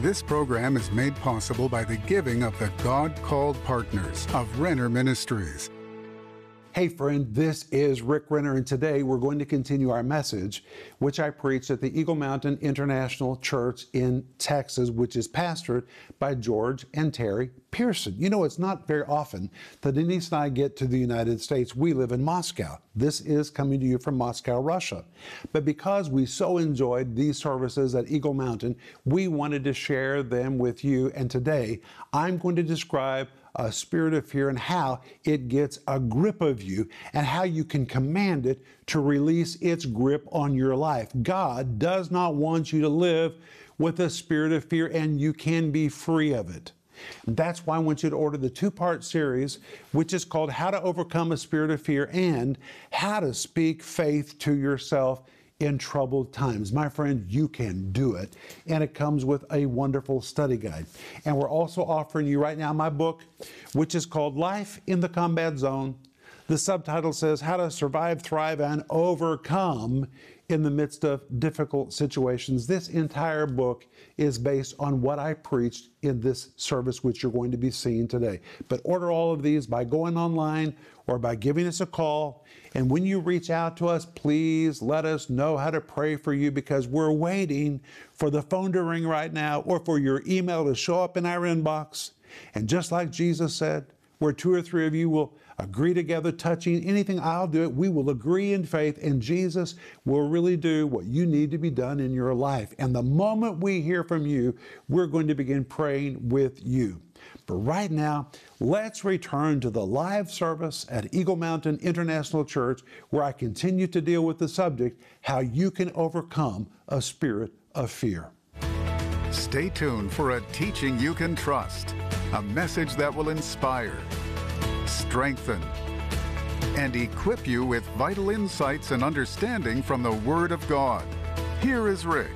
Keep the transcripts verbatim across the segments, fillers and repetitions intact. This program is made possible by the giving of the God-called partners of Renner Ministries. Hey friend, this is Rick Renner, and today we're going to continue our message, which I preached at the Eagle Mountain International Church in Texas, which is pastored by George and Terry Pearson. You know, it's not very often that Denise and I get to the United States. We live in Moscow. This is coming to you from Moscow, Russia. But because we so enjoyed these services at Eagle Mountain, we wanted to share them with you. And today I'm going to describe a spirit of fear and how it gets a grip of you and how you can command it to release its grip on your life. God does not want you to live with a spirit of fear, and you can be free of it. And that's why I want you to order the two-part series, which is called How to Overcome a Spirit of Fear and How to Speak Faith to Yourself in Troubled Times. My friend, you can do it. And it comes with a wonderful study guide. And we're also offering you right now my book, which is called Life in the Combat Zone. The subtitle says, How to Survive, Thrive, and Overcome in the Midst of Difficult Situations. This entire book is based on what I preached in this service, which you're going to be seeing today. But order all of these by going online or by giving us a call. And when you reach out to us, please let us know how to pray for you, because we're waiting for the phone to ring right now or for your email to show up in our inbox. And just like Jesus said, where two or three of you will agree together, touching anything, I'll do it. We will agree in faith, and Jesus will really do what you need to be done in your life. And the moment we hear from you, we're going to begin praying with you. But right now, let's return to the live service at Eagle Mountain International Church, where I continue to deal with the subject, how you can overcome a spirit of fear. Stay tuned for a teaching you can trust, a message that will inspire, strengthen, and equip you with vital insights and understanding from the Word of God. Here is Rick.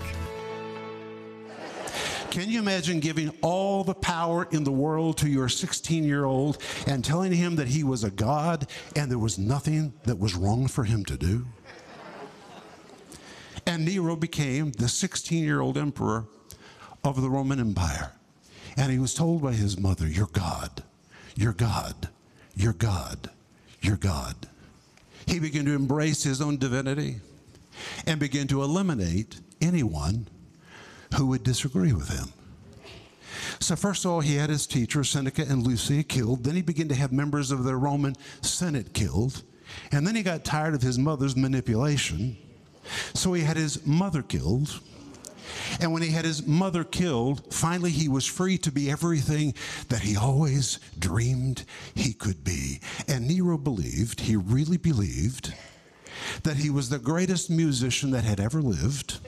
Can you imagine giving all the power in the world to your sixteen-year-old and telling him that he was a god and there was nothing that was wrong for him to do? And Nero became the sixteen-year-old emperor of the Roman Empire. And he was told by his mother, "You're God, you're God, you're God, you're God." He began to embrace his own divinity and began to eliminate anyone who would disagree with him. So first of all, he had his teachers, Seneca and Lucia, killed. Then he began to have members of the Roman Senate killed. And then he got tired of his mother's manipulation. So he had his mother killed. And when he had his mother killed, finally he was free to be everything that he always dreamed he could be. And Nero believed, he really believed, that he was the greatest musician that had ever lived.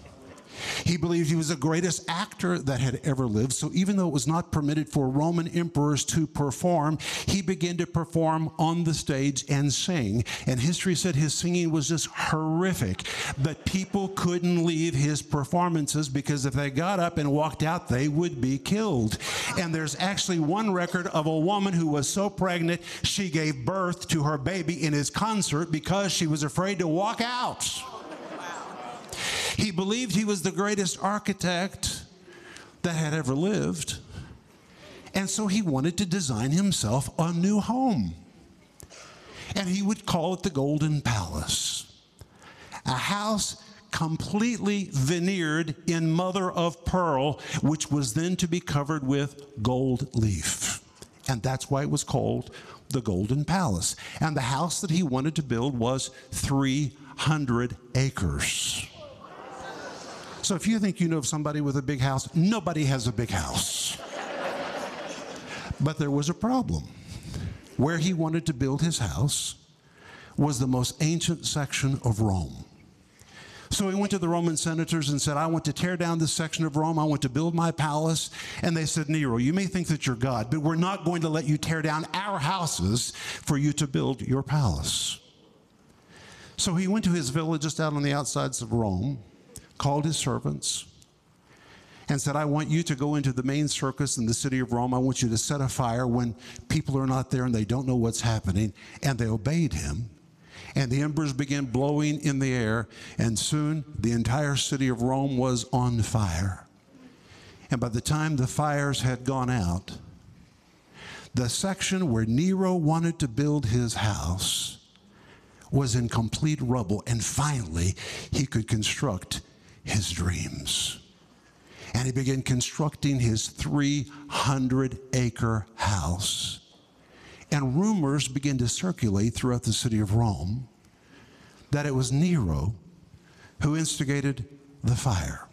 He believed he was the greatest actor that had ever lived. So even though it was not permitted for Roman emperors to perform, he began to perform on the stage and sing. And history said his singing was just horrific, but people couldn't leave his performances because if they got up and walked out, they would be killed. And there's actually one record of a woman who was so pregnant, she gave birth to her baby in his concert because she was afraid to walk out. He believed he was the greatest architect that had ever lived. And so he wanted to design himself a new home. And he would call it the Golden Palace, a house completely veneered in mother of pearl, which was then to be covered with gold leaf. And that's why it was called the Golden Palace. And the house that he wanted to build was three hundred acres. So if you think you know of somebody with a big house, nobody has a big house. But there was a problem. Where he wanted to build his house was the most ancient section of Rome. So he went to the Roman senators and said, "I want to tear down this section of Rome. I want to build my palace." And they said, "Nero, you may think that you're God, but we're not going to let you tear down our houses for you to build your palace." So he went to his villa just out on the outsides of Rome, called his servants and said, "I want you to go into the main circus in the city of Rome. I want you to set a fire when people are not there and they don't know what's happening." And they obeyed him. And the embers began blowing in the air. And soon the entire city of Rome was on fire. And by the time the fires had gone out, the section where Nero wanted to build his house was in complete rubble. And finally, he could construct his dreams. And he began constructing his three hundred acre house. And rumors began to circulate throughout the city of Rome that it was Nero who instigated the fire.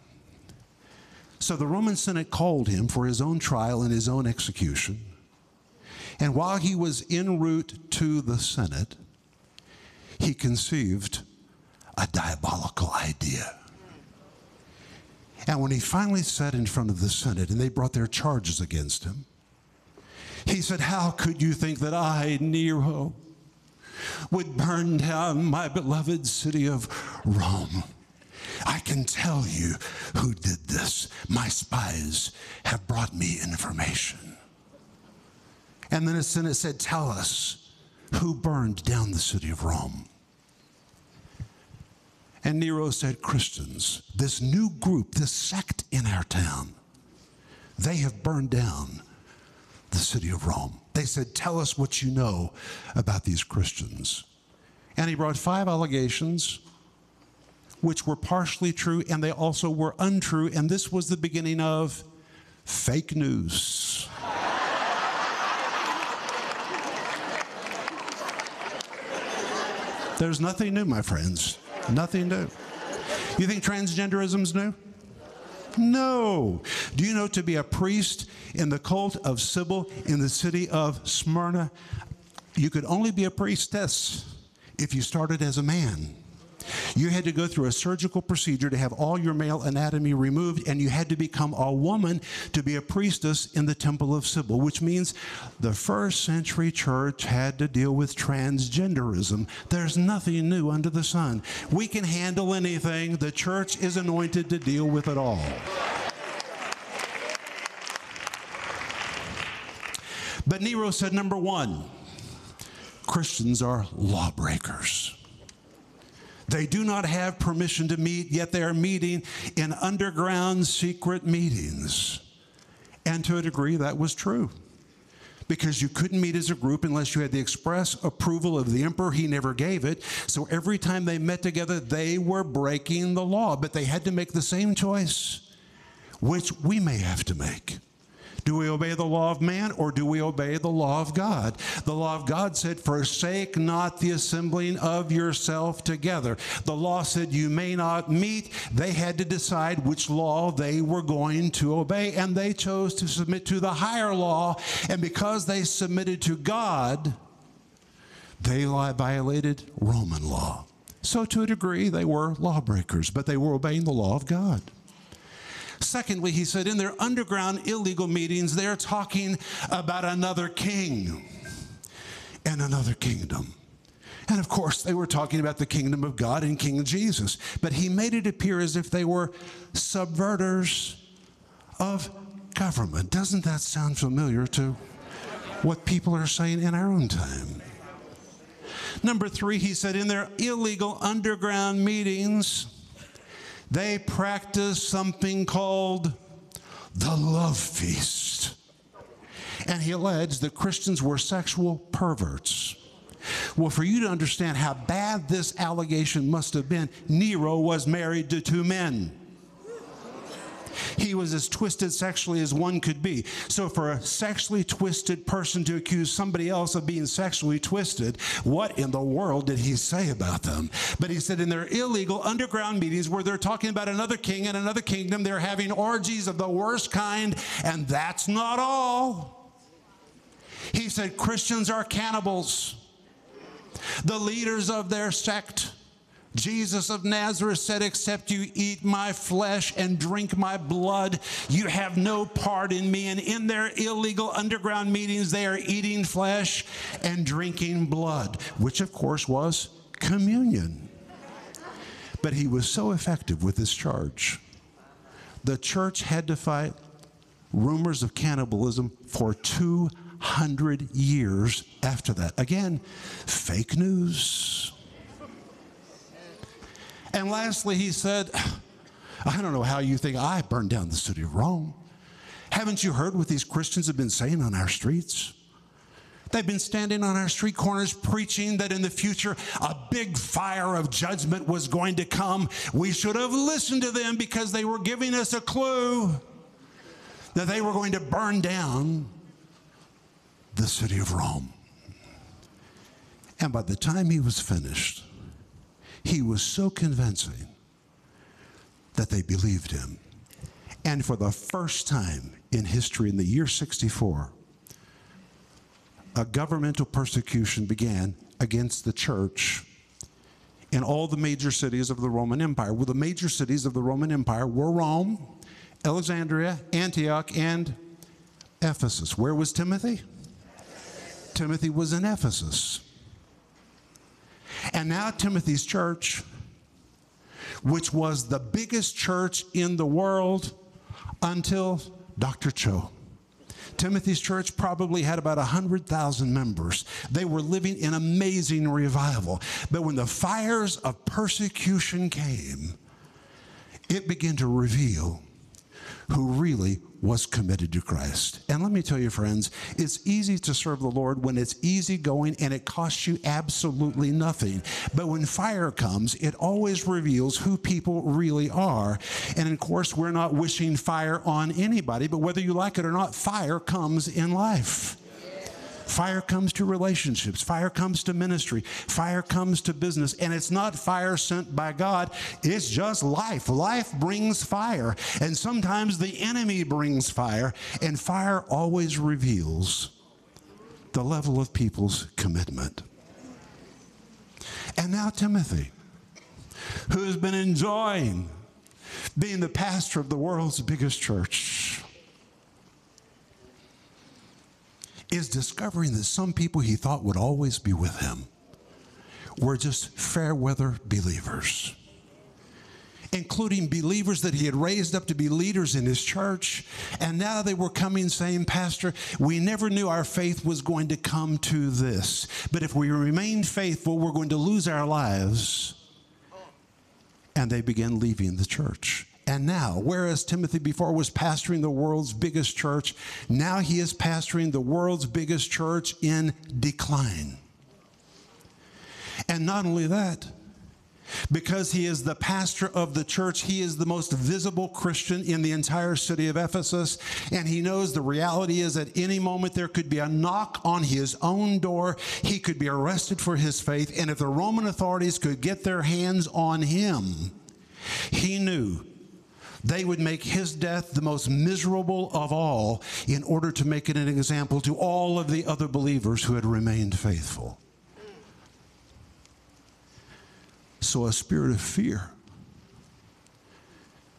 So the Roman Senate called him for his own trial and his own execution. And while he was en route to the Senate, he conceived a diabolical idea. And when he finally sat in front of the Senate and they brought their charges against him, he said, "How could you think that I, Nero, would burn down my beloved city of Rome? I can tell you who did this. My spies have brought me information." And then the Senate said, "Tell us who burned down the city of Rome." And Nero said, "Christians, this new group, this sect in our town, they have burned down the city of Rome." They said, "Tell us what you know about these Christians." And he brought five allegations, which were partially true, and they also were untrue, and this was the beginning of fake news. There's nothing new, my friends. Nothing new. You think transgenderism's new? No. Do you know to be a priest in the cult of Cybele in the city of Smyrna, you could only be a priestess if you started as a man. You had to go through a surgical procedure to have all your male anatomy removed, and you had to become a woman to be a priestess in the temple of Cybele, which means the first century church had to deal with transgenderism. There's nothing new under the sun. We can handle anything. The church is anointed to deal with it all. But Nero said, number one, Christians are lawbreakers. They do not have permission to meet, yet they are meeting in underground secret meetings. And to a degree, that was true, because you couldn't meet as a group unless you had the express approval of the emperor. He never gave it. So every time they met together, they were breaking the law, but they had to make the same choice, which we may have to make. Do we obey the law of man, or do we obey the law of God? The law of God said, forsake not the assembling of yourself together. The law said, you may not meet. They had to decide which law they were going to obey, and they chose to submit to the higher law. And because they submitted to God, they violated Roman law. So to a degree, they were lawbreakers, but they were obeying the law of God. Secondly, he said, in their underground illegal meetings, they're talking about another king and another kingdom. And of course, they were talking about the kingdom of God and King Jesus. But he made it appear as if they were subverters of government. Doesn't that sound familiar to what people are saying in our own time? Number three, he said, in their illegal underground meetings, they practice something called the love feast. And he alleged that Christians were sexual perverts. Well, for you to understand how bad this allegation must have been, Nero was married to two men. He was as twisted sexually as one could be. So for a sexually twisted person to accuse somebody else of being sexually twisted, what in the world did he say about them? But he said in their illegal underground meetings where they're talking about another king and another kingdom, they're having orgies of the worst kind, and that's not all. He said Christians are cannibals. The leaders of their sect, Jesus of Nazareth, said, except you eat my flesh and drink my blood, you have no part in me. And in their illegal underground meetings, they are eating flesh and drinking blood, which of course was communion. But he was so effective with this charge. The church had to fight rumors of cannibalism for two hundred years after that. Again, fake news. And lastly, he said, I don't know how you think I burned down the city of Rome. Haven't you heard what these Christians have been saying on our streets? They've been standing on our street corners preaching that in the future a big fire of judgment was going to come. We should have listened to them because they were giving us a clue that they were going to burn down the city of Rome. And by the time he was finished, he was so convincing that they believed him. And for the first time in history, in the year sixty-four, a governmental persecution began against the church in all the major cities of the Roman Empire. Well, the major cities of the Roman Empire were Rome, Alexandria, Antioch, and Ephesus. Where was Timothy? Ephesus. Timothy was in Ephesus. And now Timothy's church, which was the biggest church in the world until Doctor Cho. Timothy's church probably had about one hundred thousand members. They were living in amazing revival. But when the fires of persecution came, it began to reveal who really was committed to Christ. And let me tell you, friends, it's easy to serve the Lord when it's easy going and it costs you absolutely nothing. But when fire comes, it always reveals who people really are. And of course, we're not wishing fire on anybody, but whether you like it or not, fire comes in life. Fire comes to relationships. Fire comes to ministry. Fire comes to business. And it's not fire sent by God. It's just life. Life brings fire. And sometimes the enemy brings fire. And fire always reveals the level of people's commitment. And now Timothy, who has been enjoying being the pastor of the world's biggest church, is discovering that some people he thought would always be with him were just fair-weather believers, including believers that he had raised up to be leaders in his church. And now they were coming saying, Pastor, we never knew our faith was going to come to this. But if we remain faithful, we're going to lose our lives. And they began leaving the church. And now, whereas Timothy before was pastoring the world's biggest church, now he is pastoring the world's biggest church in decline. And not only that, because he is the pastor of the church, he is the most visible Christian in the entire city of Ephesus, and he knows the reality is at any moment there could be a knock on his own door. He could be arrested for his faith, and if the Roman authorities could get their hands on him, he knew they would make his death the most miserable of all in order to make it an example to all of the other believers who had remained faithful. So a spirit of fear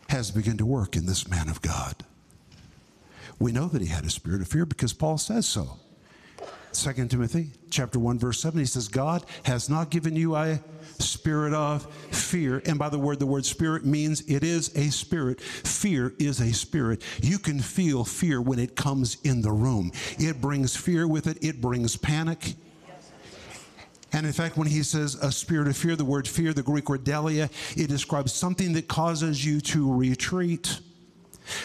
has begun to work in this man of God. We know that he had a spirit of fear because Paul says so. Second Timothy chapter one, verse seven, he says, God has not given you a spirit of fear. And by the word, the word spirit means it is a spirit. Fear is a spirit. You can feel fear when it comes in the room. It brings fear with it. It brings panic. And in fact, when he says a spirit of fear, the word fear, the Greek word delia, it describes something that causes you to retreat.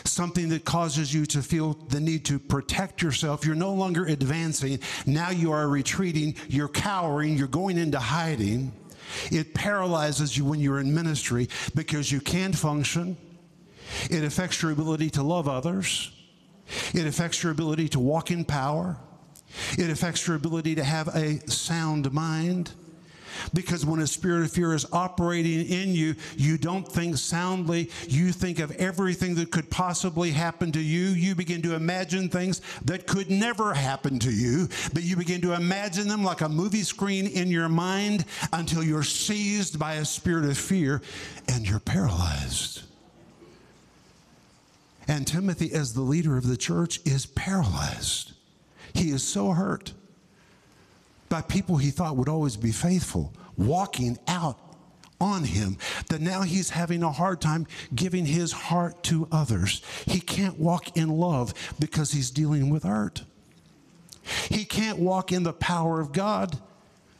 Something that causes you to feel the need to protect yourself. You're no longer advancing. Now you are retreating. You're cowering. You're going into hiding. It paralyzes you when you're in ministry because you can't function. It affects your ability to love others. It affects your ability to walk in power. It affects your ability to have a sound mind. Because when a spirit of fear is operating in you, you don't think soundly. You think of everything that could possibly happen to you. You begin to imagine things that could never happen to you, but you begin to imagine them like a movie screen in your mind until you're seized by a spirit of fear and you're paralyzed. And Timothy, as the leader of the church, is paralyzed. He is so hurt by people he thought would always be faithful, walking out on him, that now he's having a hard time giving his heart to others. He can't walk in love because he's dealing with hurt. He can't walk in the power of God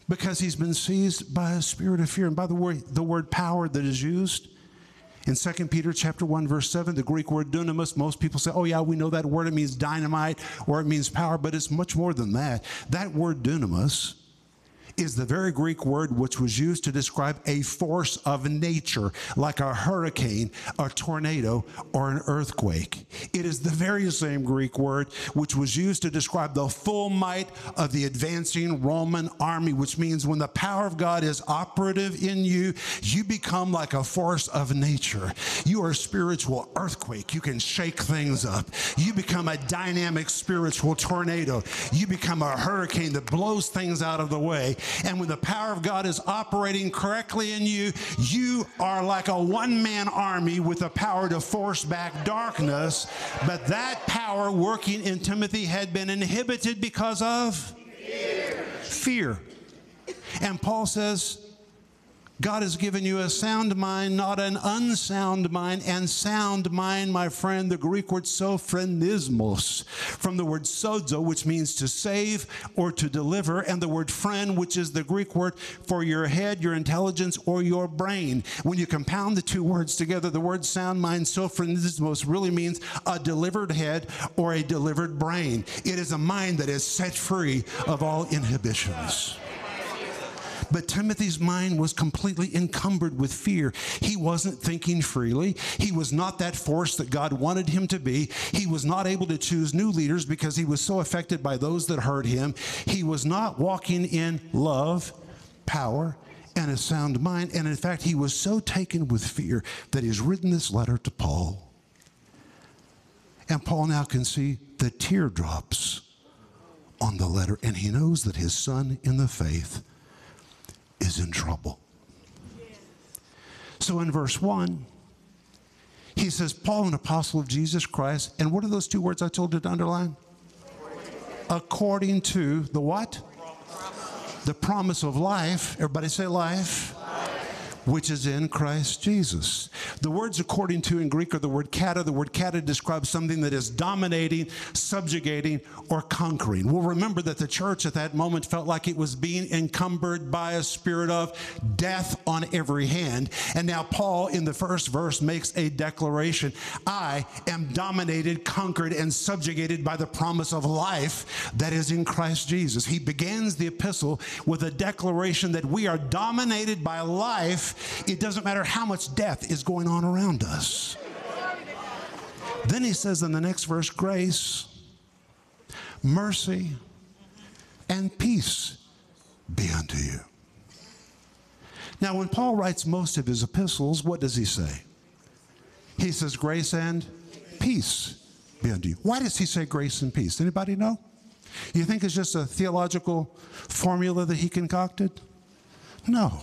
because he's been seized by a spirit of fear. And by the way, the word power that is used In Second Peter chapter one, verse seven, the Greek word dunamis, most people say, oh yeah, we know that word, it means dynamite or it means power, but it's much more than that. That word dunamis is the very Greek word which was used to describe a force of nature, like a hurricane, a tornado, or an earthquake. It is the very same Greek word which was used to describe the full might of the advancing Roman army, which means when the power of God is operative in you, you become like a force of nature. You are a spiritual earthquake. You can shake things up. You become a dynamic spiritual tornado. You become a hurricane that blows things out of the way. And when the power of God is operating correctly in you, you are like a one-man army with the power to force back darkness. But that power working in Timothy had been inhibited because of fear. fear. And Paul says, God has given you a sound mind, not an unsound mind. And sound mind, my friend, the Greek word sophrenismos, from the word sozo, which means to save or to deliver, and the word friend, which is the Greek word for your head, your intelligence, or your brain. When you compound the two words together, the word sound mind, sophrenismos, really means a delivered head or a delivered brain. It is a mind that is set free of all inhibitions. But Timothy's mind was completely encumbered with fear. He wasn't thinking freely. He was not that force that God wanted him to be. He was not able to choose new leaders because he was so affected by those that hurt him. He was not walking in love, power, and a sound mind. And in fact, he was so taken with fear that he's written this letter to Paul. And Paul now can see the teardrops on the letter, and he knows that his son in the faith is in trouble. So in verse one, he says, Paul, an apostle of Jesus Christ, and what are those two words I told you to underline? According to the what? Promise. The promise of life. Everybody say life. Life, which is in Christ Jesus. The words according to in Greek are the word kata. The word kata describes something that is dominating, subjugating, or conquering. We'll remember that the church at that moment felt like it was being encumbered by a spirit of death on every hand. And now Paul, in the first verse, makes a declaration. I am dominated, conquered, and subjugated by the promise of life that is in Christ Jesus. He begins the epistle with a declaration that we are dominated by life. It doesn't matter how much death is going on around us. Then he says in the next verse, grace, mercy, and peace be unto you. Now, when Paul writes most of his epistles, what does he say? He says grace and peace be unto you. Why does he say grace and peace? Anybody know? You think it's just a theological formula that he concocted? No.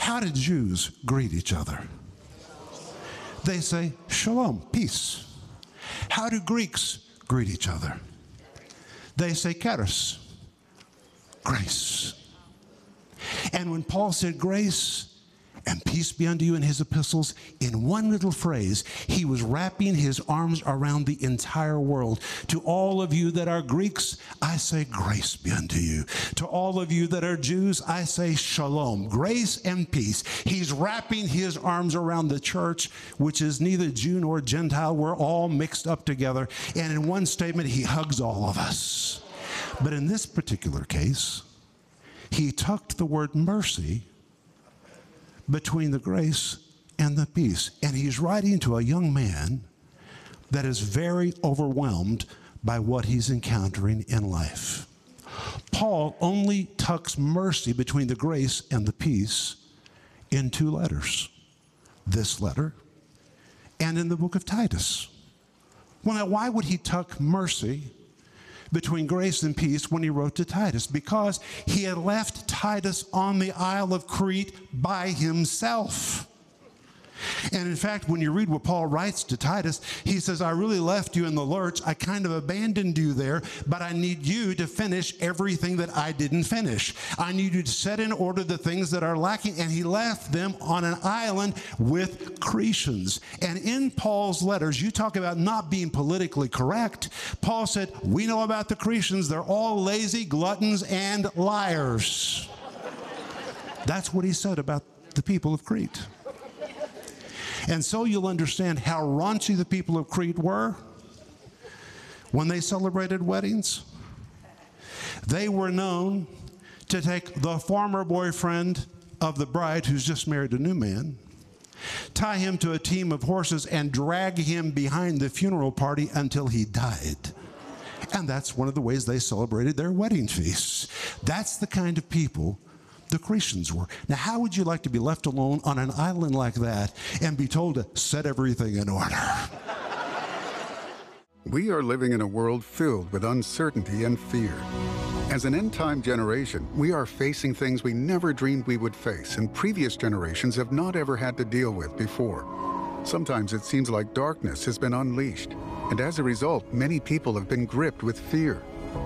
How did Jews greet each other? They say, shalom, peace. How do Greeks greet each other? They say, charis, grace. And when Paul said grace and peace be unto you in his epistles, in one little phrase, he was wrapping his arms around the entire world. To all of you that are Greeks, I say grace be unto you. To all of you that are Jews, I say shalom, grace and peace. He's wrapping his arms around the church, which is neither Jew nor Gentile. We're all mixed up together. And in one statement, he hugs all of us. But in this particular case, he tucked the word mercy between the grace and the peace. And he's writing to a young man that is very overwhelmed by what he's encountering in life. Paul only tucks mercy between the grace and the peace in two letters, this letter and in the book of Titus. Well, now, why would he tuck mercy between grace and peace when he wrote to Titus? Because he had left Titus on the Isle of Crete by himself. And in fact, when you read what Paul writes to Titus, he says, I really left you in the lurch. I kind of abandoned you there, but I need you to finish everything that I didn't finish. I need you to set in order the things that are lacking. And he left them on an island with Cretans. And in Paul's letters, you talk about not being politically correct. Paul said, we know about the Cretans. They're all lazy, gluttons, and liars. That's what he said about the people of Crete. And so you'll understand how raunchy the people of Crete were when they celebrated weddings. They were known to take the former boyfriend of the bride, who's just married a new man, tie him to a team of horses and drag him behind the funeral party until he died. And that's one of the ways they celebrated their wedding feasts. That's the kind of people the Cretians were. Now, how would you like to be left alone on an island like that and be told to set everything in order? We are living in a world filled with uncertainty and fear. As an end-time generation, we are facing things we never dreamed we would face, and previous generations have not ever had to deal with before. Sometimes it seems like darkness has been unleashed, and as a result, many people have been gripped with fear.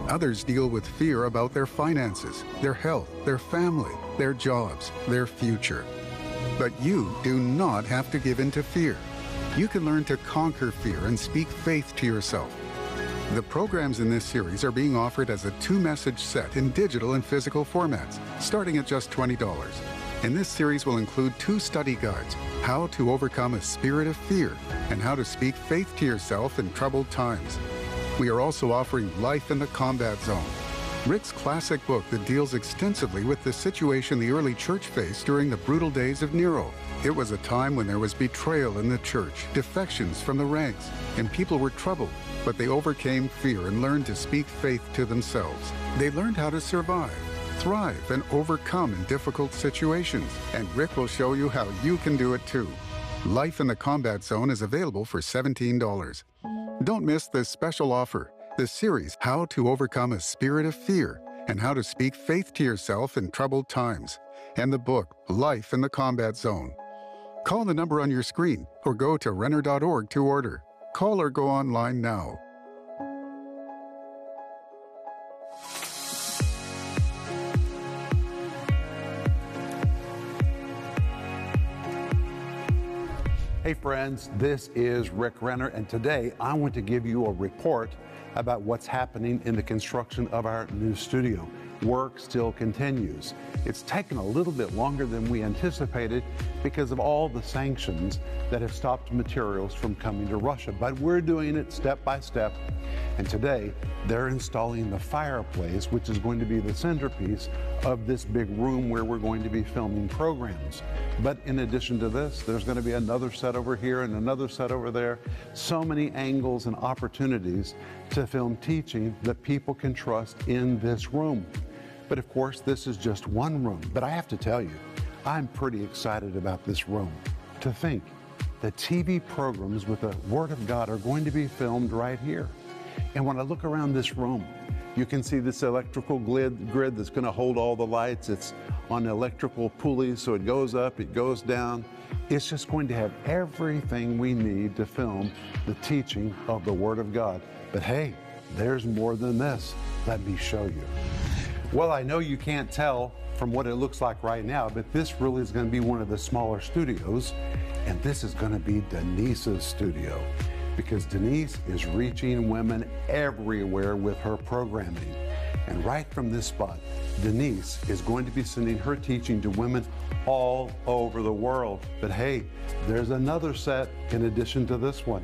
Others deal with fear about their finances, their health, their family, their jobs, their future. But you do not have to give in to fear. You can learn to conquer fear and speak faith to yourself. The programs in this series are being offered as a two-message set in digital and physical formats, starting at just twenty dollars. And this series will include two study guides, How to Overcome a Spirit of Fear and How to Speak Faith to Yourself in Troubled Times. We are also offering Life in the Combat Zone, Rick's classic book that deals extensively with the situation the early church faced during the brutal days of Nero. It was a time when there was betrayal in the church, defections from the ranks, and people were troubled, but they overcame fear and learned to speak faith to themselves. They learned how to survive, thrive, and overcome in difficult situations, and Rick will show you how you can do it too. Life in the Combat Zone is available for seventeen dollars. Don't miss this special offer, the series How to Overcome a Spirit of Fear and How to Speak Faith to Yourself in Troubled Times, and the book Life in the Combat Zone. Call the number on your screen or go to renner dot org to order. Call or go online now. Hey friends, this is Rick Renner, and today I want to give you a report about what's happening in the construction of our new studio. Work still continues. It's taken a little bit longer than we anticipated because of all the sanctions that have stopped materials from coming to Russia, but we're doing it step by step. And today they're installing the fireplace, which is going to be the centerpiece of this big room where we're going to be filming programs. But in addition to this, there's going to be another set over here and another set over there. So many angles and opportunities to film teaching that people can trust in this room. But of course, this is just one room. But I have to tell you, I'm pretty excited about this room. To think the T V programs with the Word of God are going to be filmed right here. And when I look around this room, you can see this electrical grid, grid that's going to hold all the lights. It's on electrical pulleys, so it goes up, it goes down. It's just going to have everything we need to film the teaching of the Word of God. But hey, there's more than this. Let me show you. Well, I know you can't tell from what it looks like right now, but this really is going to be one of the smaller studios, and this is going to be Denise's studio, because Denise is reaching women everywhere with her programming. And right from this spot, Denise is going to be sending her teaching to women all over the world. But hey, there's another set in addition to this one.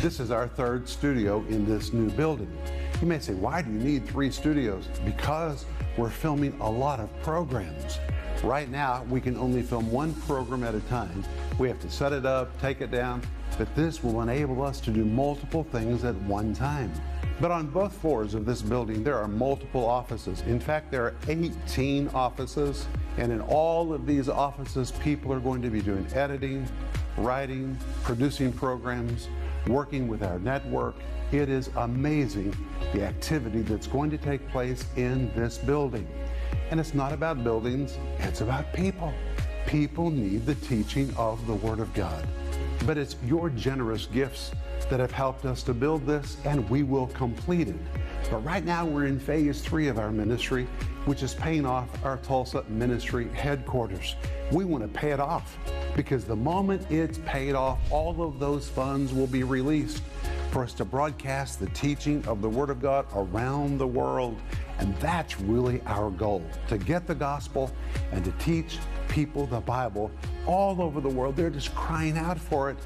This is our third studio in this new building. You may say, why do you need three studios? Because we're filming a lot of programs. Right now, we can only film one program at a time. We have to set it up, take it down, but this will enable us to do multiple things at one time. But on both floors of this building, there are multiple offices. In fact, there are eighteen offices, and in all of these offices, people are going to be doing editing, writing, producing programs, working with our network. It is amazing the activity that's going to take place in this building. And it's not about buildings, it's about people. People need the teaching of the Word of God. But it's your generous gifts that have helped us to build this, and we will complete it. But right now we're in phase three of our ministry, which is paying off our Tulsa ministry headquarters. We want to pay it off, because the moment it's paid off, all of those funds will be released. for us to broadcast the teaching of the Word of God around the world. And that's really our goal, to get the gospel and to teach people the Bible all over the world. They're just crying out for it,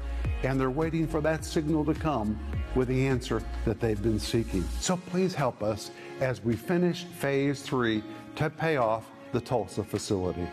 and they're waiting for that signal to come with the answer that they've been seeking. So please help us as we finish phase three to pay off the Tulsa facility.